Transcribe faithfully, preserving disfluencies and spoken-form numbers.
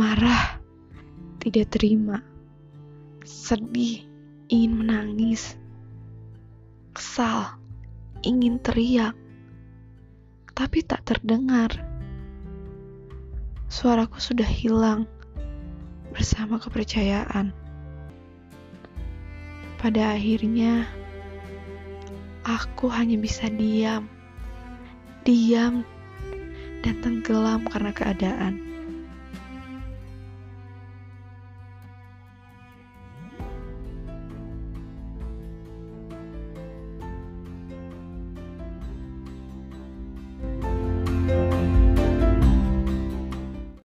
marah, tidak terima, sedih, ingin menangis, kesal, ingin teriak, tapi tak terdengar. Suaraku sudah hilang bersama kepercayaan. Pada akhirnya, aku hanya bisa diam, diam, dan tenggelam karena keadaan.